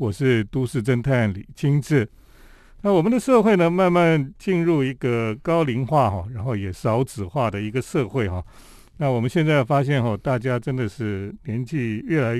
我是都市侦探李清志。那我们的社会呢，慢慢进入一个高龄化哈，然后也少子化的一个社会哈。那我们现在发现哈，大家真的是年纪越来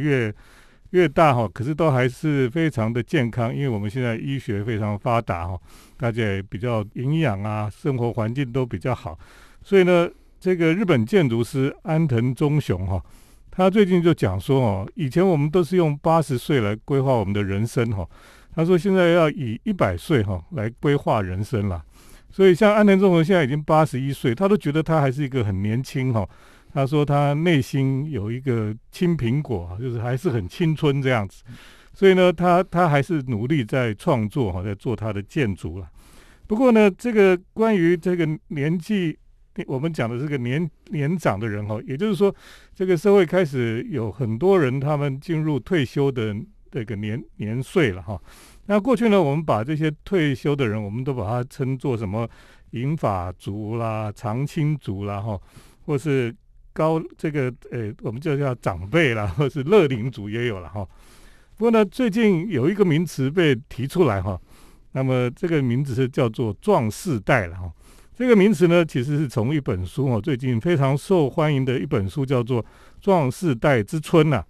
越大哈，可是都还是非常的健康，因为我们现在医学非常发达哈，大家也比较营养啊，生活环境都比较好，所以呢，这个日本建筑师安藤忠雄哈，他最近就讲说哦，以前我们都是用80岁来规划我们的人生哈，他说现在要以100岁哈来规划人生啦，所以像安藤忠雄现在已经81岁，他都觉得他还是一个很年轻哈。他说他内心有一个青苹果，就是还是很青春这样子，所以呢，他还是努力在创作，在做他的建筑了。不过呢，这个关于这个年纪，我们讲的这个年长的人哈，也就是说，这个社会开始有很多人他们进入退休的这个年岁了哈。那过去呢，我们把这些退休的人，我们都把它称作什么银发族啦、长青族啦哈，或是我们就叫长辈啦，或是乐龄族也有了哈。不过呢，最近有一个名词被提出来哈，那么这个名字是叫做壮世代了哈。这个名词呢，其实是从一本书哦，最近非常受欢迎的一本书叫做《壮世代之春》呐。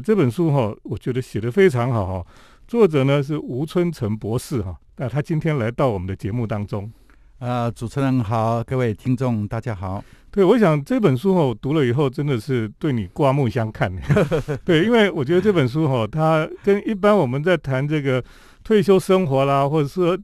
这本书哈，我觉得写得非常好哈。作者呢是吴春成博士哈，那他今天来到我们的节目当中。主持人好，各位听众大家好。对，我想这本书我读了以后，真的是对你刮目相看。对，因为我觉得这本书它跟一般我们在谈这个退休生活啦，或者说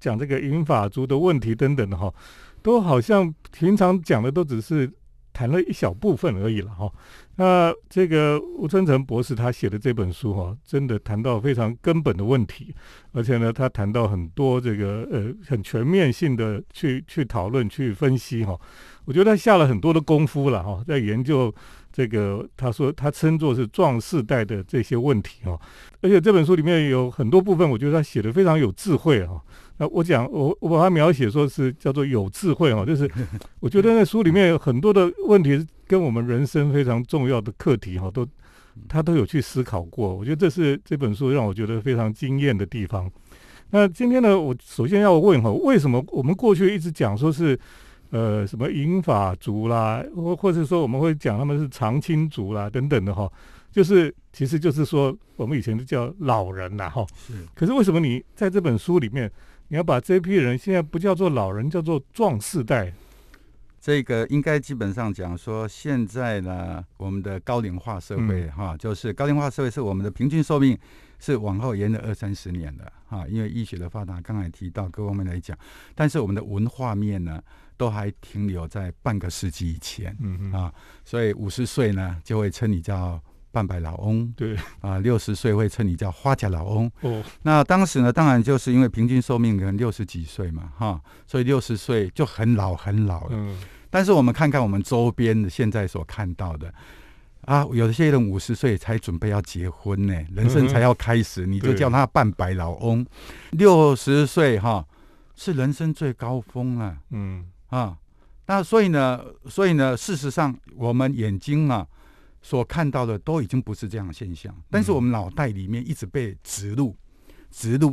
讲这个银发族的问题等等的都好像平常讲的都只是谈了一小部分而已了哈。那这个吴春成博士他写的这本书真的谈到非常根本的问题，而且呢，他谈到很多这个很全面性的去讨论去分析哈。我觉得他下了很多的功夫了哈，在研究这个他称作是壮世代的这些问题哈，而且这本书里面有很多部分，我觉得他写的非常有智慧哈。那我把它描写说是叫做有智慧哈，就是我觉得那书里面有很多的问题跟我们人生非常重要的课题哈，他都有去思考过。我觉得这是这本书让我觉得非常惊艳的地方。那今天呢，我首先要问哈，为什么我们过去一直讲说是什么银发族啦，或者说我们会讲他们是长青族啦等等的哈，其实就是说我们以前就叫老人啦哈。是。可是为什么你在这本书里面，你要把这批人现在不叫做老人，叫做壮世代？这个应该基本上讲说，现在呢，我们的高龄化社会哈，就是高龄化社会是我们的平均寿命是往后延了20-30年的哈，因为医学的发达，刚才提到各方面来讲，但是我们的文化面呢，都还停留在半个世纪以前，所以50岁呢就会称你叫半百老翁，对啊，60岁会称你叫花甲老翁。哦，那当时呢，当然就是因为平均寿命可能60几岁嘛，哈，所以60岁就很老很老了。但是我们看看我们周边的现在所看到的啊，有些人50岁才准备要结婚呢，人生才要开始，你就叫他半百老翁。60岁哈是人生最高峰了，那所以呢，事实上我们眼睛啊所看到的都已经不是这样的现象，但是我们脑袋里面一直被植入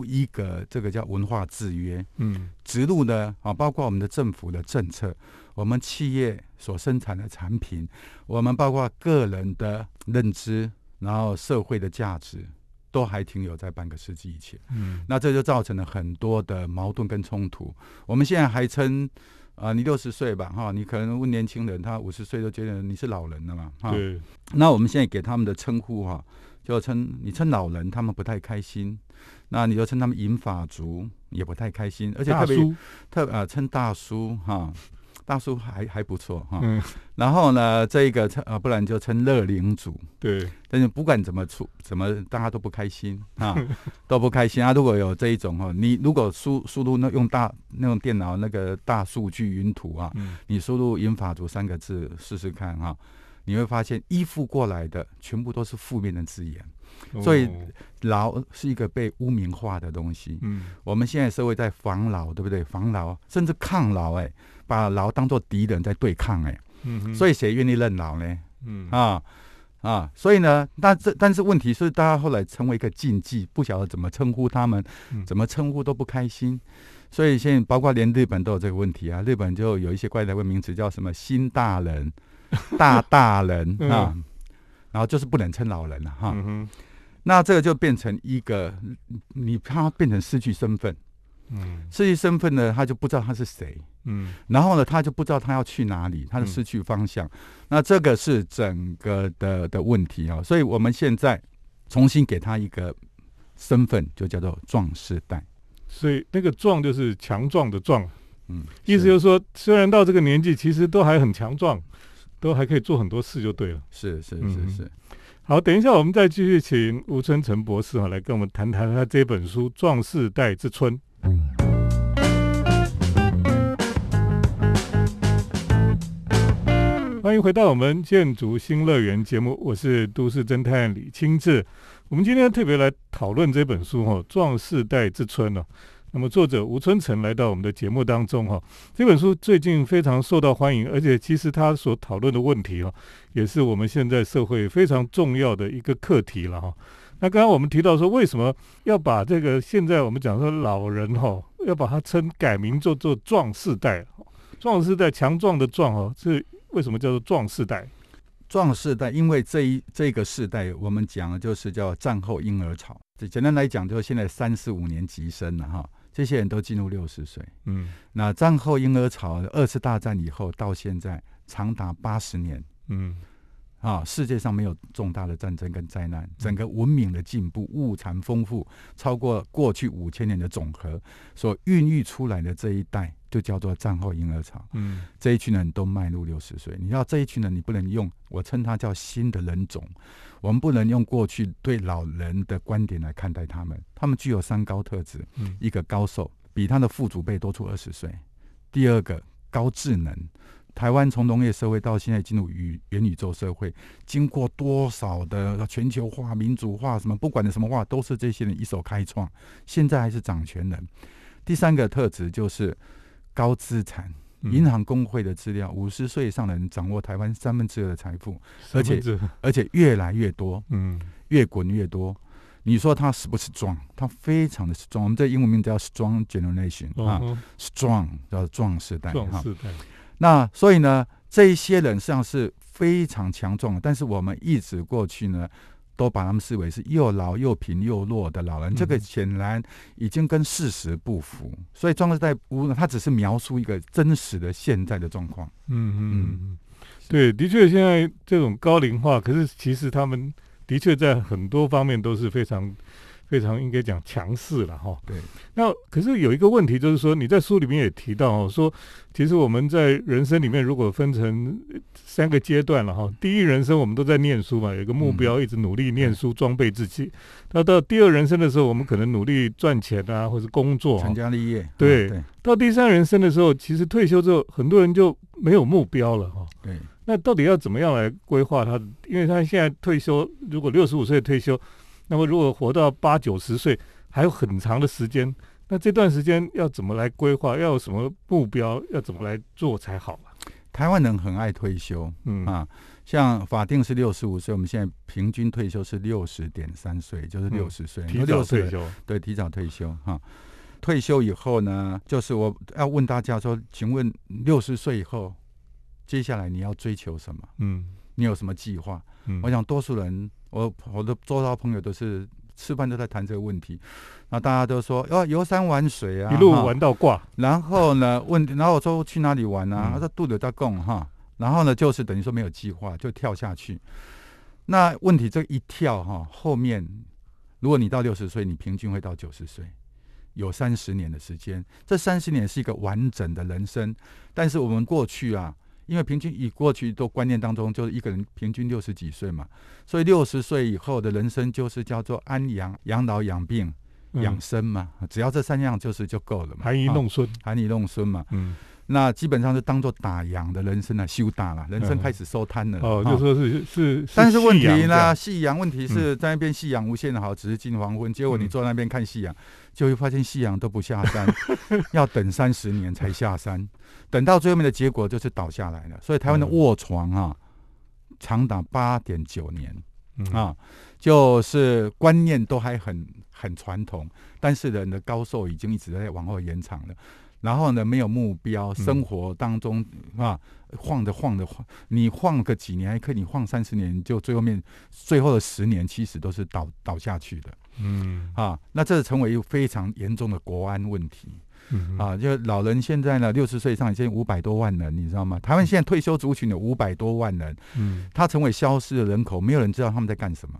一个这个叫文化制约，植入呢啊，包括我们的政府的政策，我们企业所生产的产品，我们包括个人的认知，然后社会的价值，都还停留在半个世纪以前。那这就造成了很多的矛盾跟冲突。我们现在还称你60岁吧，哈，你可能问年轻人，他50岁都觉得你是老人了嘛，哈。对。那我们现在给他们的称呼哈，就称老人，他们不太开心；那你就称他们银发族，也不太开心，而且特别称大叔哈，大叔还不错哈。然后呢，这个不然就称乐龄族。对。但是不管怎么，大家都不开心啊，都不开心啊。如果有这一种哈，你如果输入那用那种电脑那个大数据云图啊，你输入“银发族”3个字试试看哈，你会发现依附过来的全部都是负面的字眼。所以老是一个被污名化的东西。我们现在社会在防老，对不对？防老甚至抗老，把老当作敌人在对抗，所以谁愿意认老呢？啊，所以呢，但是问题是，大家后来成为一个禁忌，不晓得怎么称呼他们，怎么称呼都不开心。所以现在包括连日本都有这个问题啊，日本就有一些怪诞的名词叫什么新大人、大人啊，然后就是不能称老人了哈。那这个就变成一个，他变成失去身份。失去身份呢，他就不知道他是谁。然后呢，他就不知道他要去哪里，他就失去方向。那这个是整个的问题啊，所以我们现在重新给他一个身份，就叫做壮世代。所以那个壮就是强壮的壮，意思就是说，虽然到这个年纪，其实都还很强壮，都还可以做很多事，就对了。是。好，等一下我们再继续请吴春成博士来跟我们谈谈他这本书《壮世代之春》。欢迎回到我们建筑新乐园节目，我是都市侦探李清志。我们今天特别来讨论这本书《壮世代之春》哦。那么作者吴春成来到我们的节目当中哈，这本书最近非常受到欢迎，而且其实他所讨论的问题哈，也是我们现在社会非常重要的一个课题了哈。那刚刚我们提到说，为什么要把这个现在我们讲说老人哈，要把它改名做壮世代，壮世代强壮的壮哈，是为什么叫做壮世代？壮世代，因为这个世代，我们讲的就是叫战后婴儿潮。简单来讲，就是现在35年级生了哈。这些人都进入60岁，那战后婴儿潮，2次大战以后到现在长达80年，世界上没有重大的战争跟灾难，整个文明的进步、物产丰富，超过过去5000年的总和，所孕育出来的这一代就叫做战后婴儿潮。这一群人都迈入60岁，你知道这一群人，你不能用我称他叫新的人种，我们不能用过去对老人的观点来看待他们。他们具有3高特质：一个高寿，比他的父祖辈多出20岁；第二个高智能，台湾从农业社会到现在进入元宇宙社会，经过多少的全球化、民主化，什么不管的什么化，都是这些人一手开创，现在还是掌权人。第三个特质就是高资产。银行公会的资料，50岁以上的人掌握台湾2/3的财富，而且越来越多，越滚越多。你说他是不是strong？他非常的strong。我们这英文名叫 Strong Generation，strong 叫壮世代。那所以呢，这一些人实际上是非常强壮的，但是我们一直过去呢，都把他们视为是又老又贫又弱的老人，这个显然已经跟事实不符。所以壮世代他只是描述一个真实的现在的状况。对，的确现在这种高龄化，可是其实他们的确在很多方面都是非常非常应该讲强势了哈。对，那可是有一个问题，就是说你在书里面也提到哦，说其实我们在人生里面如果分成3个阶段了哈，第一人生我们都在念书嘛，有一个目标，一直努力念书装备自己。那到第二人生的时候，我们可能努力赚钱啊，或是工作成家立业。对，到第3人生的时候，其实退休之后，很多人就没有目标了哈。对，那到底要怎么样来规划他？因为他现在退休，如果65岁退休，那么如果活到80、90岁，还有很长的时间，那这段时间要怎么来规划？要有什么目标？要怎么来做才好啊？台湾人很爱退休，像法定是65岁，我们现在平均退休是60.3岁，就是60岁，提早退休。对，提早退休哈。退休以后呢，就是我要问大家说，请问60岁以后，接下来你要追求什么？你有什么计划？我想多数人。我的周遭朋友都是吃饭都在谈这个问题，那大家都说要游山玩水啊，一路玩到挂。然后呢，然后我说去哪里玩啊？他说肚子在供哈。然后呢，就是等于说没有计划，就跳下去。那问题这一跳哈，后面如果你到60岁，你平均会到90岁，有30年的时间。这30年是一个完整的人生，但是我们过去啊。因为平均以过去的观念当中，就是一个人平均60几岁嘛，所以60岁以后的人生就是叫做安养、养老、养病、养生嘛，只要这3样就够了嘛，含饴弄孙，含饴弄孙嘛。那基本上是当做打烊的人生了，休打了，人生开始收摊了。就说是，但是问题呢，夕阳问题是在那边夕阳无限好，只是近黄昏。结果你坐在那边看夕阳，就会发现夕阳都不下山，要等30年才下山，等到最后面的结果就是倒下来了。所以台湾的卧床啊，长达8.9年、啊，就是观念都还很传统，但是人的高寿已经一直在往后延长了。然后呢，没有目标，生活当中啊，晃，你晃个几年还可以，你晃30年，就最后的10年其实都是倒下去的。那这成为一个非常严重的国安问题。就老人现在呢，60岁以上已经500多万人，你知道吗？台湾现在退休族群有500多万人，他成为消失的人口，没有人知道他们在干什么。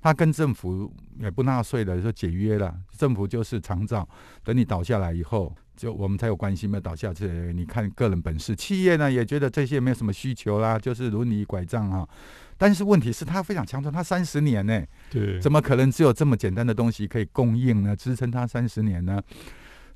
他跟政府也不纳税了，说解约了，政府就是长照，等你倒下来以后，就我们才有关心，没有倒下去，你看个人本事。企业呢也觉得这些没有什么需求啦，就是轮椅拐杖啊。但是问题是他非常强壮，他30年呢，对，怎么可能只有这么简单的东西可以供应呢？支撑他30年呢？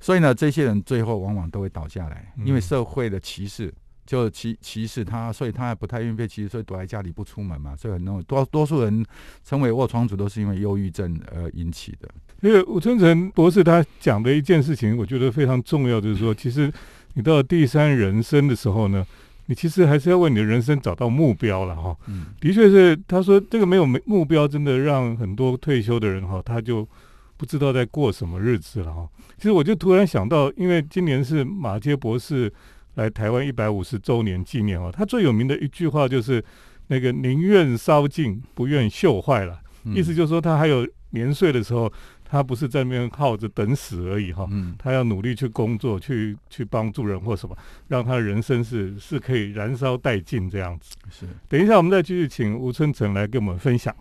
所以呢，这些人最后往往都会倒下来，因为社会的歧视，就歧视他，所以他不太愿意被歧视，所以躲在家里不出门嘛。所以很多数人成为卧床族，都是因为忧郁症而引起的。因为吴春成博士他讲的一件事情，我觉得非常重要，就是说，其实你到第三人生的时候呢，你其实还是要为你的人生找到目标了哈。的确是，他说这个没有目标，真的让很多退休的人哈，他就不知道在过什么日子了哈。其实我就突然想到，因为今年是马偕博士来台湾150周年纪念哈，他最有名的一句话就是那个宁愿烧尽不愿锈坏了，意思就是说他还有年岁的时候，他不是在那边耗着等死而已哈，他要努力去工作，去帮助人或什么，让他的人生是可以燃烧殆尽这样子。是，等一下我们再继续请吴春成来跟我们分享。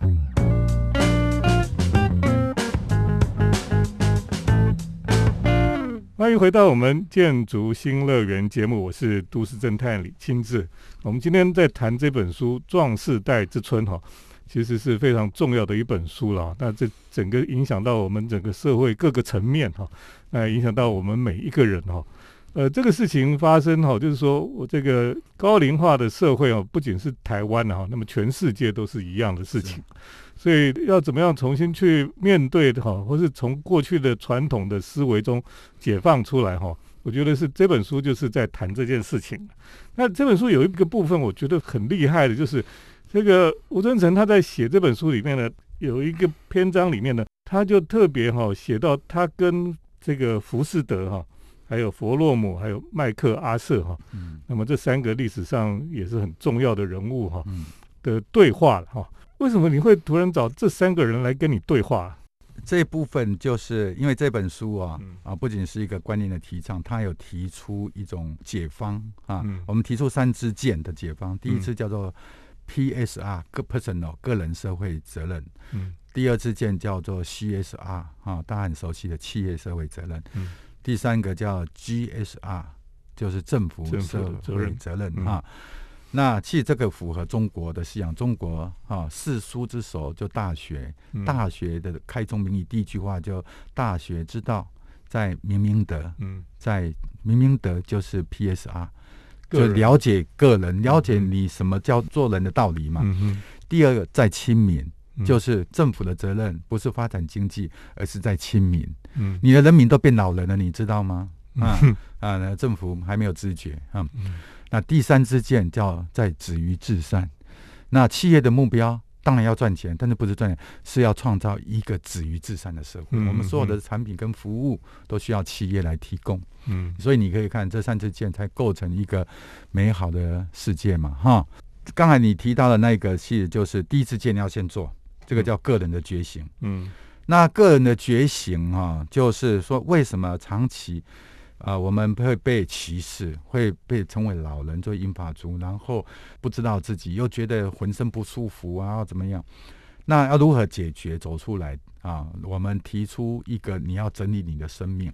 欢迎回到我们建筑新乐园节目，我是都市侦探李清志。我们今天在谈这本书《壮世代之春》哈，其实是非常重要的一本书了。那这整个影响到我们整个社会各个层面哈，那影响到我们每一个人哈。这个事情发生哈，就是说我这个高龄化的社会哦，不仅是台湾哈，那么全世界都是一样的事情。所以要怎么样重新去面对的哈，或是从过去的传统的思维中解放出来哈，我觉得是这本书就是在谈这件事情。那这本书有一个部分我觉得很厉害的，就是这个吴春成他在写这本书里面呢，有一个篇章里面呢，他就特别哈写到他跟这个浮士德哈，还有弗洛姆，还有麦克阿瑟哈，那么这3个历史上也是很重要的人物哈的对话哈。为什么你会突然找这3个人来跟你对话？这一部分就是因为这本书不仅是一个观念的提倡，它有提出一种解方啊。我们提出3支箭的解方，第一支叫做 PSR， personal 个人社会责任。第2支箭叫做 CSR 啊，大家很熟悉的企业社会责任。第3个叫 GSR， 就是政府社会责任啊。那其实这个符合中国的信仰，中国四书之首就大学，大学的开宗明义第一句话就大学之道在明明德，在明明德就是 PSR， 就了解个人，了解你什么叫做人的道理嘛。第2个在亲民，就是政府的责任不是发展经济，而是在亲民。你的人民都变老人了，你知道吗？政府还没有知觉啊。那第3支箭叫在止于至善。那企业的目标当然要赚钱，但是不是赚钱，是要创造一个止于至善的社会。我们所有的产品跟服务都需要企业来提供。所以你可以看这3支箭才构成一个美好的世界嘛哈。刚才你提到的那个其实就是第1支箭要先做，这个叫个人的觉醒。那个人的觉醒就是说为什么长期我们会被歧视，会被称为老人，做银发族，然后不知道自己，又觉得浑身不舒服啊，怎么样？那要如何解决？走出来啊！我们提出一个，你要整理你的生命。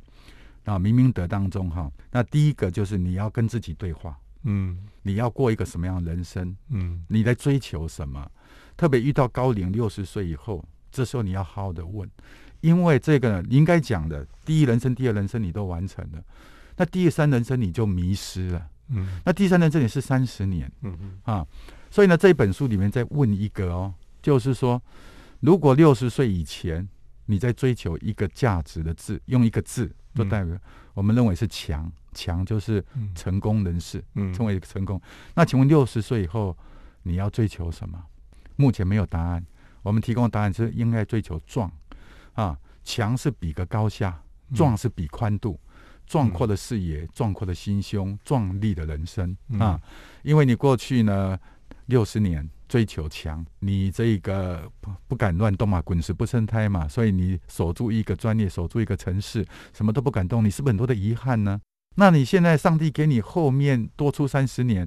那明明德当中哈，那第1个就是你要跟自己对话，你要过一个什么样的人生？你在追求什么？特别遇到高龄60岁以后，这时候你要好好的问。因为这个你应该讲的第1人生、2人生你都完成了，那第3人生你就迷失了。那第3人生也是30年。所以呢，这本书里面再问一个就是说，如果60岁以前你在追求一个价值的字，用一个字就代表我们认为是强，强就是成功人士，称为成功。那请问60岁以后你要追求什么？目前没有答案。我们提供的答案是应该追求壮啊，强是比个高下，壮是比宽度，壮阔的视野，壮阔的心胸，壮丽的人生啊。因为你过去呢60年追求强，你这个不敢乱动嘛，滚石不生胎嘛，所以你守住一个专业，守住一个城市，什么都不敢动，你是不是很多的遗憾呢？那你现在上帝给你后面多出30年，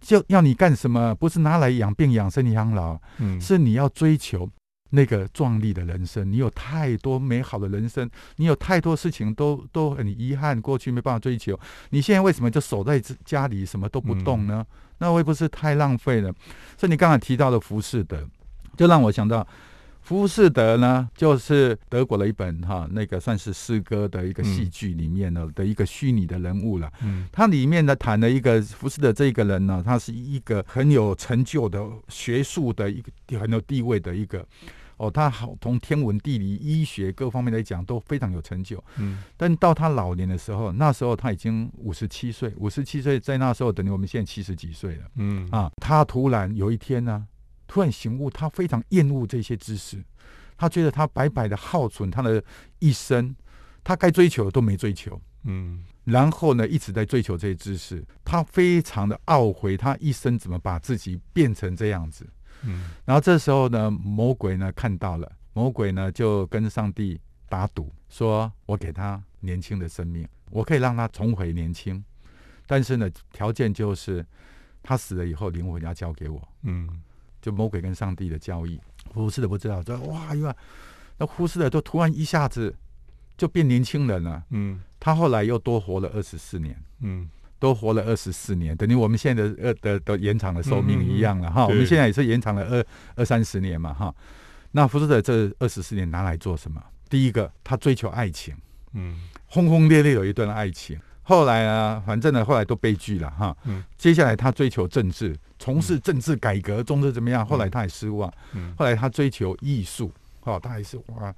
就要你干什么？不是拿来养病养身养老，是你要追求那个壮丽的人生。你有太多美好的人生，你有太多事情都很遗憾，过去没办法追求，你现在为什么就守在家里什么都不动呢？那会不是太浪费了？所以你刚才提到的浮士德，就让我想到浮士德呢，就是德国的一本哈，那个算是诗歌的一个戏剧里面呢的一个虚拟的人物了。他里面呢谈了一个浮士德这个人呢，他是一个很有成就的学术的一个很有地位的一个哦，他好从天文地理医学各方面来讲都非常有成就。但到他老年的时候，那时候他已经57岁，57岁在那时候等于我们现在70几岁了。他突然有一天呢，突然醒悟，他非常厌恶这些知识，他觉得他白白的耗损他的一生，他该追求的都没追求，然后呢一直在追求这些知识，他非常的懊悔，他一生怎么把自己变成这样子。然后这时候呢，魔鬼呢看到了，魔鬼呢就跟上帝打赌，说我给他年轻的生命，我可以让他重回年轻，但是呢条件就是他死了以后灵魂要交给我。就魔鬼跟上帝的交易，浮士德不知道，说哇，因为那浮士德就突然一下子就变年轻人了。他后来又多活了24年，多活了24年，等于我们现在的延长的寿命一样了哈。我们现在也是延长了20-30年嘛哈。那浮士德这24年拿来做什么？第一个，他追求爱情，轰轰烈烈有一段爱情。后来啊，反正呢，后来都悲剧了哈。接下来他追求政治，从事政治改革，总之怎么样？后来他也失望。后来他追求艺术，他还是哇。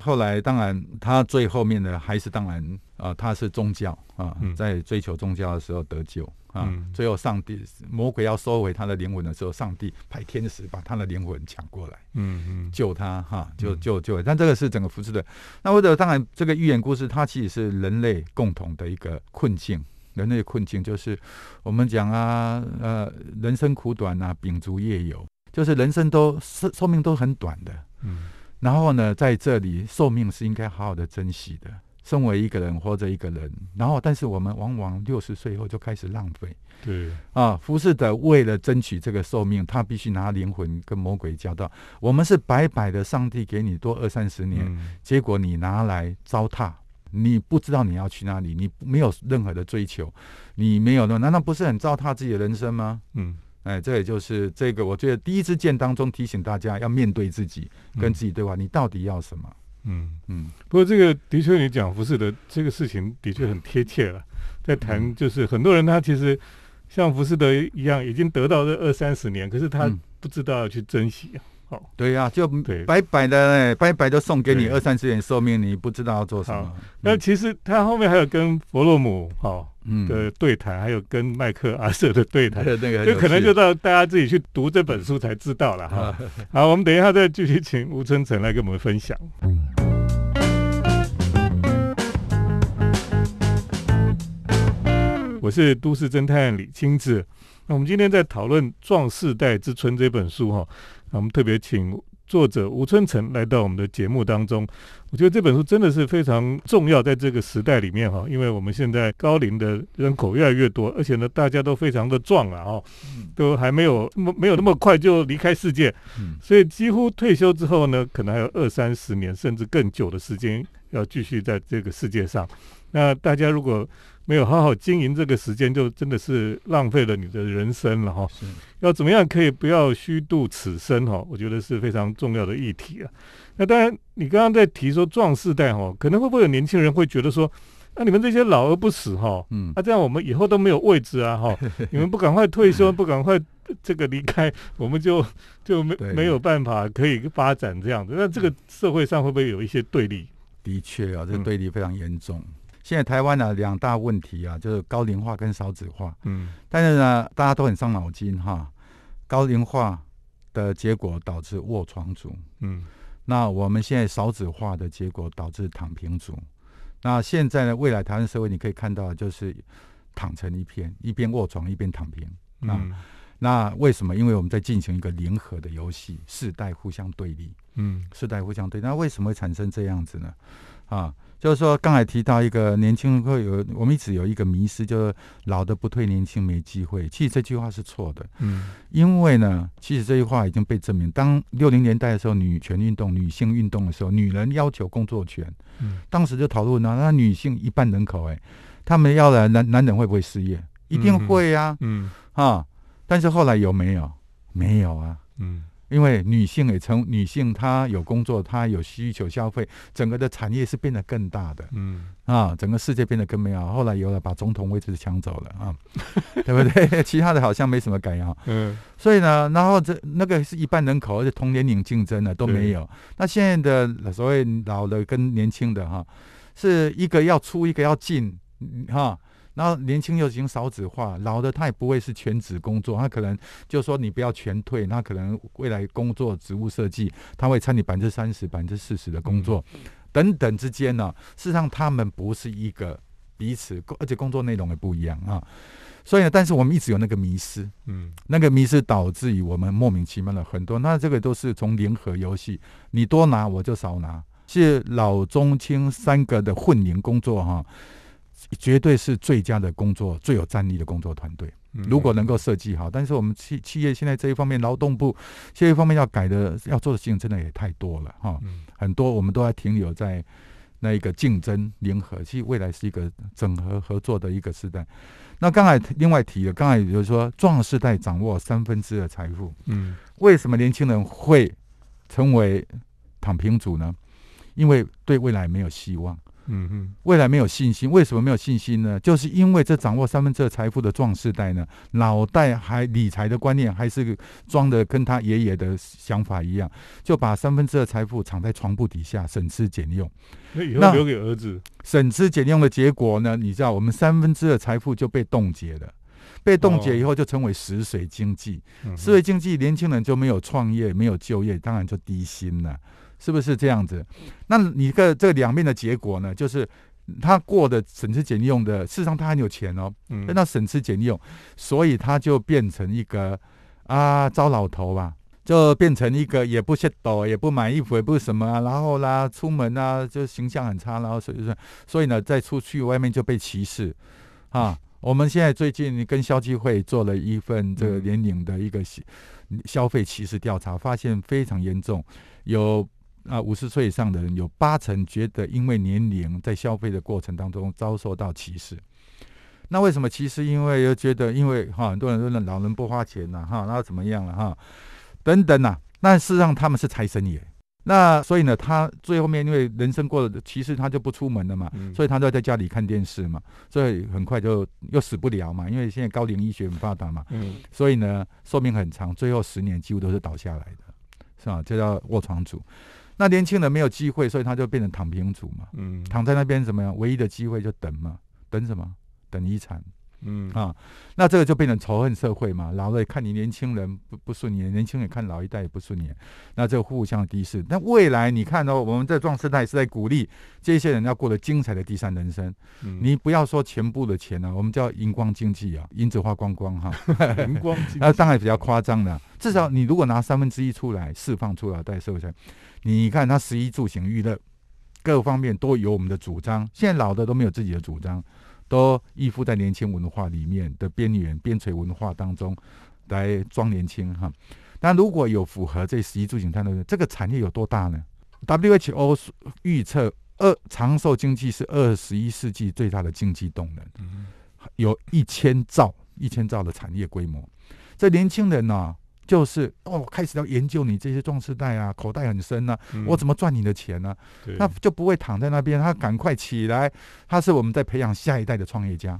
后来当然，他最后面的还是当然啊、他是宗教啊、在追求宗教的时候得救啊。最后上帝魔鬼要收回他的灵魂的时候，上帝派天使把他的灵魂抢过来，救他哈，救。但这个是整个浮士德。那或者当然，这个寓言故事它其实是人类共同的一个困境。人类困境就是我们讲啊，人生苦短啊，秉烛夜游，就是人生都寿命都很短的。然后呢，在这里寿命是应该好好的珍惜的。身为一个人或者一个人，然后但是我们往往60岁以后就开始浪费。对啊，浮士德为了争取这个寿命，他必须拿灵魂跟魔鬼交道。我们是白白的，上帝给你多20-30年，结果你拿来糟蹋。你不知道你要去哪里，你没有任何的追求，你没有，难道不是很糟蹋自己的人生吗？这也就是这个，我觉得第一支箭当中提醒大家要面对自己，跟自己对话，你到底要什么？不过这个的确，你讲浮士德这个事情的确很贴切了。在谈就是很多人他其实像浮士德一样，已经得到这20-30年，可是他不知道要去珍惜啊。对呀、就白白的，白白的送给你20-30年寿命，你不知道要做什么。那其实他后面还有跟佛洛姆的对谈，还有跟麦克阿瑟的对谈，就可能就到大家自己去读这本书才知道了哈。好，我们等一下再继续请吴春成来跟我们分享。我是都市侦探李清志。那我们今天在讨论《壮世代之春》这本书哈，我们特别请作者吴春成来到我们的节目当中。我觉得这本书真的是非常重要，在这个时代里面哈，因为我们现在高龄的人口越来越多，而且呢大家都非常的壮了哈，都还没有那么快就离开世界，所以几乎退休之后呢，可能还有20-30年甚至更久的时间要继续在这个世界上。那大家如果没有好好经营这个时间，就真的是浪费了你的人生了哈。要怎么样可以不要虚度此生哈？我觉得是非常重要的议题啊。那当然，你刚刚在提说壮世代哈，可能会不会有年轻人会觉得说，那、你们这些老而不死哈，这样我们以后都没有位置啊哈，你们不赶快退休，不赶快这个离开，我们就没有办法可以发展这样子。那这个社会上会不会有一些对立？的确啊，这个对立非常严重。现在台湾呢、两大问题啊，就是高龄化跟少子化。但是呢，大家都很伤脑筋哈。高龄化的结果导致卧床族，那我们现在少子化的结果导致躺平族。那现在呢，未来台湾社会你可以看到就是躺成一片，一边卧床一边躺平。那为什么？因为我们在进行一个零和的游戏，世代互相对立。世代互相对立，那为什么会产生这样子呢？就是说刚才提到一个年轻人会有，我们一直有一个迷思，就是老的不退，年轻没机会。其实这句话是错的，因为呢，其实这句话已经被证明。当60年代的时候，女权运动、女性运动的时候，女人要求工作权，当时就讨论了，那女性一半人口，他们要来，男人会不会失业？一定会啊，但是后来有没有？没有啊，因为女性她有工作，她有需求消费，整个的产业是变得更大的，整个世界变得更美好。后来有了把总统位置抢走了啊，对不对？其他的好像没什么改啊，所以呢，然后那个是一半人口，而且同年龄竞争的都没有。那现在的所谓老的跟年轻的是一个要出，一个要进然后年轻又已经少子化，老的他也不会是全职工作，他可能就说你不要全退，那可能未来工作职务设计，他会参与30%、40%的工作，等等之间呢，事实上他们不是一个彼此，而且工作内容也不一样啊。所以呢，但是我们一直有那个迷思，那个迷思导致于我们莫名其妙的很多。那这个都是从零和游戏，你多拿我就少拿，是老中青三个的混龄工作绝对是最佳的工作，最有战力的工作团队，如果能够设计好。但是我们企业现在这一方面，劳动部这一方面要做的事情真的也太多了很多我们都在停留在那一个竞争联合，其实未来是一个整合合作的一个时代。那刚才另外提了，刚才也就是说壮世代掌握1/3的财富，为什么年轻人会成为躺平族呢？因为对未来没有希望，未来没有信心。为什么没有信心呢？就是因为这掌握3/3财富的壮世代呢，脑袋还理财的观念还是装的跟他爷爷的想法一样，就把3/3财富藏在床铺底下，省吃俭用。那以后留给儿子。省吃俭用的结果呢？你知道，我们3/3财富就被冻结了。被冻结以后就成为死水经济，死水经济年轻人就没有创业，没有就业，当然就低薪了，是不是这样子？那你这两面的结果呢，就是他过的省吃俭用的，事实上他很有钱但他省吃俭用，所以他就变成一个糟老头吧，就变成一个也不洗澡，也不买衣服，也不什么然后啦，出门就形象很差，然后所以呢，再出去外面就被歧视我们现在最近跟消基会做了一份这个年龄的一个消费歧视调查，发现非常严重，有50岁以上的人有80%觉得因为年龄在消费的过程当中遭受到歧视。那为什么歧视？因为又觉得因为很多人说老人不花钱然后怎么样了等等那事实上他们是财神爷。那所以呢，他最后面因为人生过了歧视，他就不出门了嘛，所以他就在家里看电视嘛，所以很快就又死不了嘛，因为现在高龄医学很发达嘛，所以呢寿命很长，最后10年几乎都是倒下来的，是吧？这叫卧床族。那年轻人没有机会，所以他就变成躺平族嘛，躺在那边怎么样？唯一的机会就等嘛，等什么？等遗产。那这个就变成仇恨社会嘛，老了看你年轻人不顺眼，年轻人看老一代也不顺眼，那这互相敌视。那未来你看我们这壮世代是在鼓励这些人要过得精彩的第三人生。你不要说全部的钱我们叫荧光经济银子花光光荧光经济那当然比较夸张了，至少你如果拿1/3出来释放出来在社会上，你看他食衣住行娱乐各方面都有我们的主张，现在老的都没有自己的主张，都依附在年轻文化里面的边缘边陲文化当中来装年轻但如果有符合这11住行态度，这个产业有多大呢？ WHO 预测长寿经济是21世纪最大的经济动能，有1000兆的产业规模。这年轻人就是开始要研究你这些壮世代口袋很深我怎么赚你的钱呢他就不会躺在那边，他赶快起来，他是我们在培养下一代的创业家。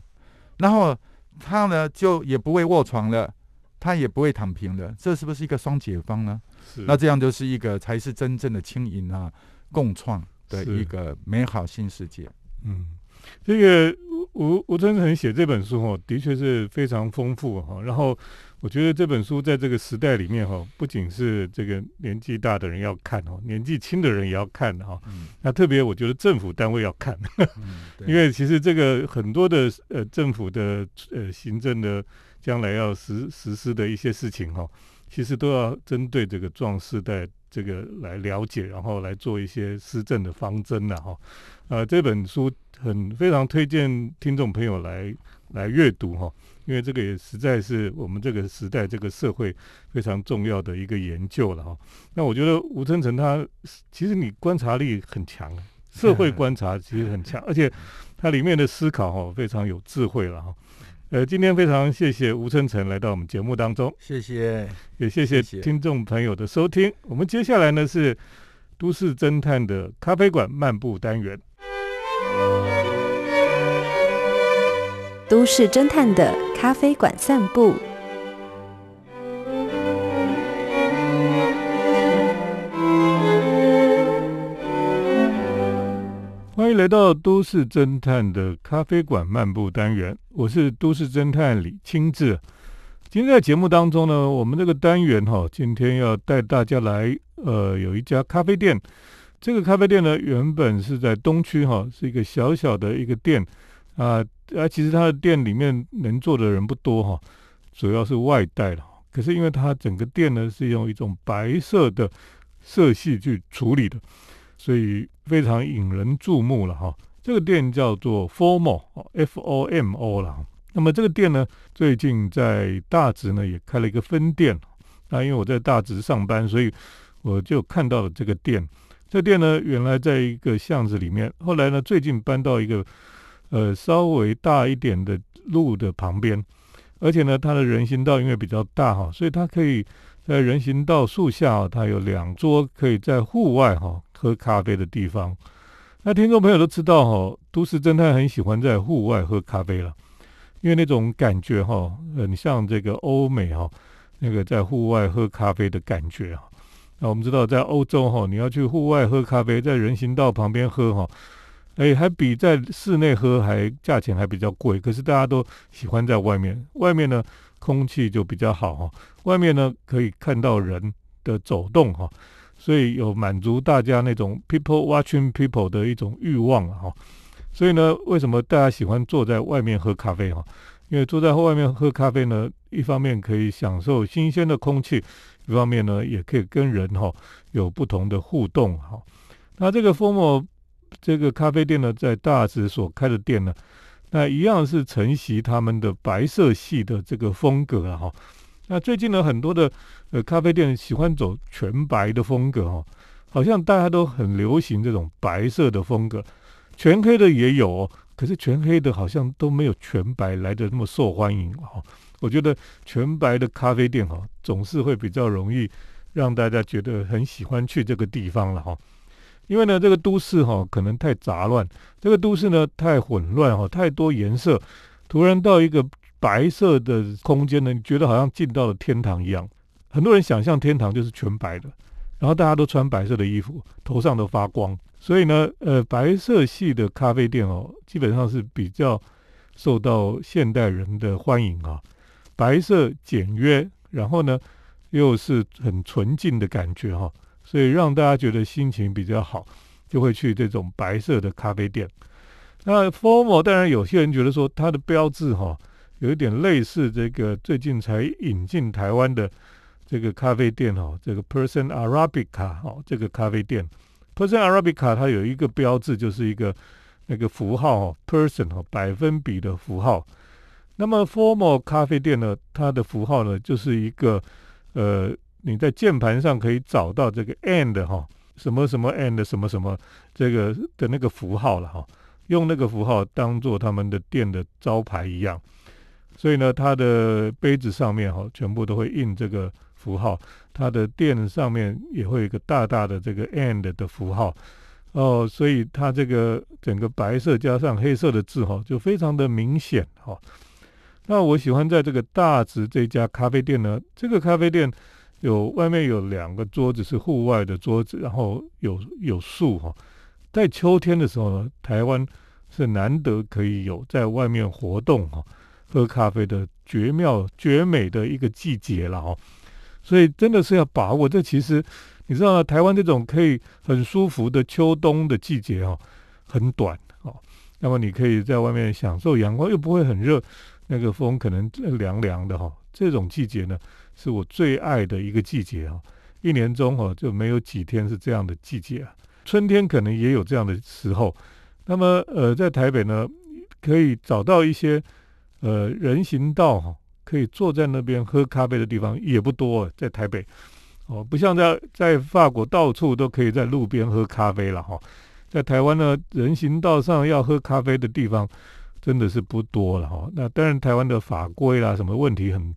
然后他呢就也不会卧床了，他也不会躺平了，这是不是一个双解方呢？那这样就是一个才是真正的轻盈共创的一个美好新世界。这个吴真诚写这本书的确是非常丰富然后我觉得这本书在这个时代里面哈，不仅是这个年纪大的人要看哦，年纪轻的人也要看哈。那特别我觉得政府单位要看，因为其实这个很多的政府的行政的将来要实施的一些事情哈，其实都要针对这个壮世代这个来了解，然后来做一些施政的方针呐哈。这本书非常推荐听众朋友来阅读哈。因为这个也实在是我们这个时代这个社会非常重要的一个研究了哈。那我觉得吴春成他其实你观察力很强，社会观察其实很强，而且他里面的思考非常有智慧了哈。今天非常谢谢吴春成来到我们节目当中，谢谢，也谢谢听众朋友的收听。我们接下来呢是都市侦探的咖啡馆漫步单元。都市侦探的咖啡馆散步。欢迎来到都市侦探的咖啡馆漫步单元，我是都市侦探李清志。今天在节目当中呢，我们这个单元今天要带大家来有一家咖啡店。这个咖啡店呢原本是在东区是一个小小的一个店其实他的店里面能做的人不多哈，主要是外带了。可是因为他整个店呢是用一种白色的色系去处理的，所以非常引人注目了哈。这个店叫做 FOMO 了。那么这个店呢，最近在大直呢也开了一个分店。那因为我在大直上班，所以我就看到了这个店。这店呢原来在一个巷子里面，后来呢最近搬到一个稍微大一点的路的旁边，而且呢它的人行道因为比较大所以它可以在人行道树下它有两桌可以在户外喝咖啡的地方。那听众朋友都知道都市侦探很喜欢在户外喝咖啡了，因为那种感觉很像这个欧美那个在户外喝咖啡的感觉。那我们知道在欧洲你要去户外喝咖啡，在人行道旁边喝还比在室内喝价钱还比较贵，可是大家都喜欢在外面。外面呢空气就比较好外面呢可以看到人的走动所以有满足大家那种 people watching people 的一种欲望所以呢为什么大家喜欢坐在外面喝咖啡因为坐在外面喝咖啡呢，一方面可以享受新鲜的空气，一方面呢也可以跟人有不同的互动那这个 FOMO这个咖啡店呢在大直所开的店呢，那一样是承袭他们的白色系的这个风格那最近呢很多的咖啡店喜欢走全白的风格好像大家都很流行这种白色的风格，全黑的也有可是全黑的好像都没有全白来的那么受欢迎我觉得全白的咖啡店总是会比较容易让大家觉得很喜欢去这个地方了因为呢这个都市可能太杂乱，这个都市呢太混乱太多颜色，突然到一个白色的空间呢，你觉得好像进到了天堂一样。很多人想象天堂就是全白的，然后大家都穿白色的衣服，头上都发光。所以呢白色系的咖啡店基本上是比较受到现代人的欢迎白色简约，然后呢又是很纯净的感觉所以让大家觉得心情比较好，就会去这种白色的咖啡店。那 FOMO 当然有些人觉得说它的标志有一点类似这个最近才引进台湾的这个咖啡店这个 Person Arabica 这个咖啡店 Person Arabica 它有一个标志，就是一个那个符号person 百分比的符号。那么 FOMO 咖啡店呢，它的符号呢就是一个你在键盘上可以找到这个 and 什么什么 and 什么什么这个的那个符号了用那个符号当做他们的店的招牌一样。所以呢它的杯子上面全部都会印这个符号，它的店上面也会有一个大大的这个 and 的符号所以它这个整个白色加上黑色的字就非常的明显那我喜欢在这个大直这家咖啡店呢，这个咖啡店外面有两个桌子是户外的桌子，然后有树在秋天的时候呢，台湾是难得可以有在外面活动喝咖啡的绝妙绝美的一个季节了哦。所以真的是要把握，这其实你知道、台湾这种可以很舒服的秋冬的季节哦，很短哦。那么你可以在外面享受阳光，又不会很热，那个风可能凉凉的哈、哦。这种季节呢，是我最爱的一个季节哈、哦。一年中哦，就没有几天是这样的季节啊。春天可能也有这样的时候。那么在台北呢，可以找到一些人行道哈、哦，可以坐在那边喝咖啡的地方也不多，在台北。哦，不像在法国到处都可以在路边喝咖啡了哈、哦，在台湾呢，人行道上要喝咖啡的地方真的是不多了哈、哦。那当然，台湾的法规啦，什么问题很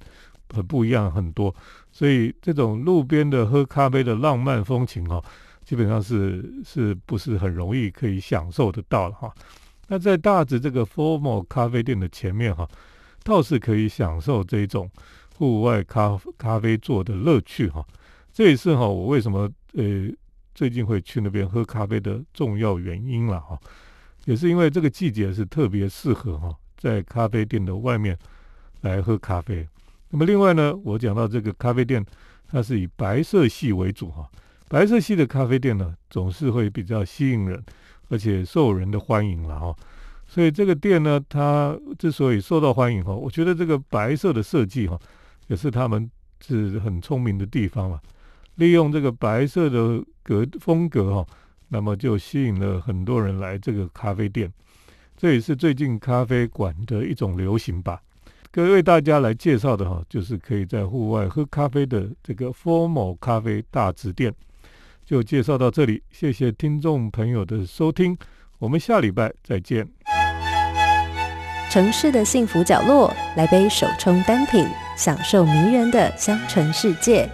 不一样，很多，所以这种路边的喝咖啡的浪漫风情哦，基本上是不是很容易可以享受得到了哈、哦。那在大直这个 FOMO 咖啡店的前面哈、哦，倒是可以享受这种户外咖啡座的乐趣哈、哦。这也是哈、哦，我为什么最近会去那边喝咖啡的重要原因了哈、哦，也是因为这个季节是特别适合哈、哦，在咖啡店的外面来喝咖啡。那么另外呢，我讲到这个咖啡店，它是以白色系为主哈、哦，白色系的咖啡店呢，总是会比较吸引人，而且受人的欢迎了哈、哦。所以这个店呢，它之所以受到欢迎哈、哦，我觉得这个白色的设计哈、哦，也是他们是很聪明的地方了。利用这个白色的风格哈、哦，那么就吸引了很多人来这个咖啡店，这也是最近咖啡馆的一种流行吧。各位大家来介绍的哈、哦，就是可以在户外喝咖啡的这个 FOMO 咖啡大直店，就介绍到这里。谢谢听众朋友的收听，我们下礼拜再见。城市的幸福角落，来杯手冲单品，享受迷人的香醇世界。